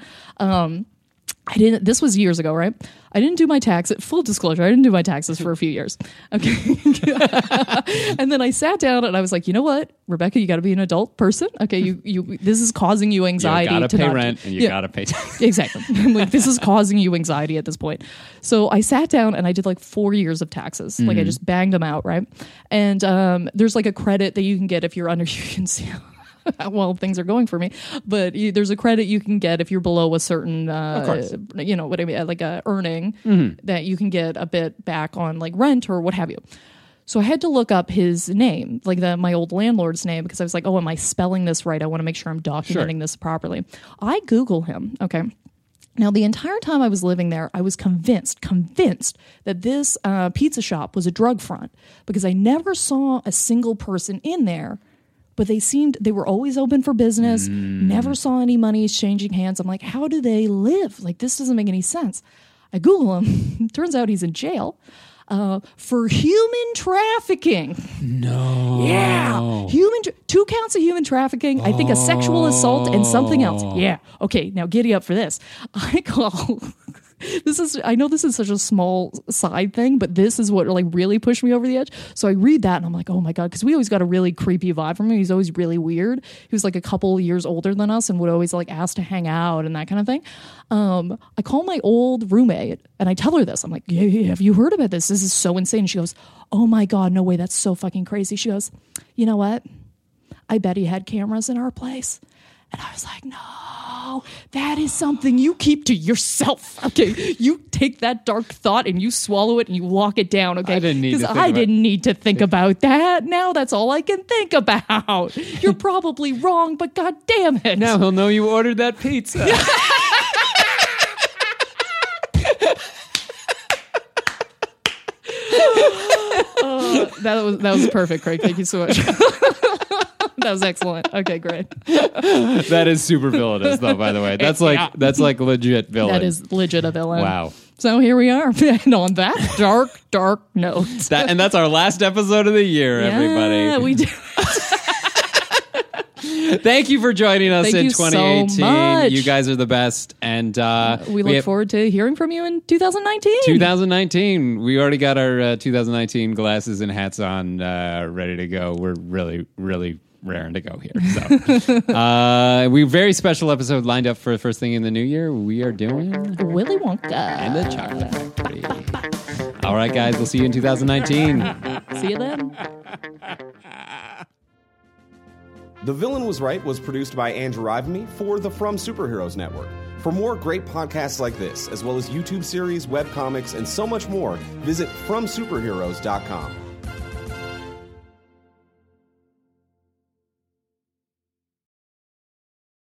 This was years ago, right? I didn't do my taxes. Full disclosure, I didn't do my taxes for a few years. Okay. And then I sat down and I was like, you know what, Rebecca, you got to be an adult person. Okay. You, this is causing you anxiety. You got to pay rent and you got to pay taxes. Exactly. I'm like, this is causing you anxiety at this point. So I sat down and I did like 4 years of taxes. Mm-hmm. Like I just banged them out. Right. And there's like a credit that you can get if you're under, you can see well, things are going for me, but there's a credit you can get if you're below a certain, you know what I mean, like a earning that you can get a bit back on like rent or what have you. So I had to look up his name, like my old landlord's name, because I was like, oh, am I spelling this right? I want to make sure I'm documenting this properly. I Google him. Okay. Now, the entire time I was living there, I was convinced that this pizza shop was a drug front because I never saw a single person in there. But they were always open for business, never saw any money exchanging hands. I'm like, how do they live? Like, this doesn't make any sense. I Google him. Turns out he's in jail for human trafficking. No. Yeah. 2 counts of human trafficking. I think a sexual assault and something else. Yeah. Okay. Now giddy up for this. I call... I know this is such a small side thing, but this is what like really pushed me over the edge. So I read that and I'm like, oh my God, because we always got a really creepy vibe from him. He's always really weird. He was like a couple years older than us and would always like ask to hang out and that kind of thing. I call my old roommate and I tell her this. I'm like, yeah, have you heard about this? This is so insane. She goes, oh my God, no way. That's so fucking crazy. She goes, you know what? I bet he had cameras in our place. And I was like, no, that is something you keep to yourself. Okay. You take that dark thought and you swallow it and you lock it down. Okay. I didn't need to think about that. Now that's all I can think about. You're probably wrong, but God damn it. Now he'll know you ordered that pizza. That was perfect, Craig. Thank you so much. That was excellent. Okay, great. That is super villainous, though. By the way, that's like legit villain. That is legit a villain. Wow. So here we are, and on that dark note, and that's our last episode of the year, everybody. Yeah, we did. Thank you for joining us in 2018. So much. You guys are the best, and we look forward to hearing from you in 2019. 2019. We already got our 2019 glasses and hats on, ready to go. We're really, really raring to go here. So we have a very special episode lined up for the first thing in the new year. We are doing Willy Wonka and the Chocolate Factory. All right, guys, we'll see you in 2019. See you then. The Villain Was Right was produced by Andrew Ivamy for the From Superheroes Network. For more great podcasts like this, as well as YouTube series, webcomics, and so much more, visit FromSuperheroes.com.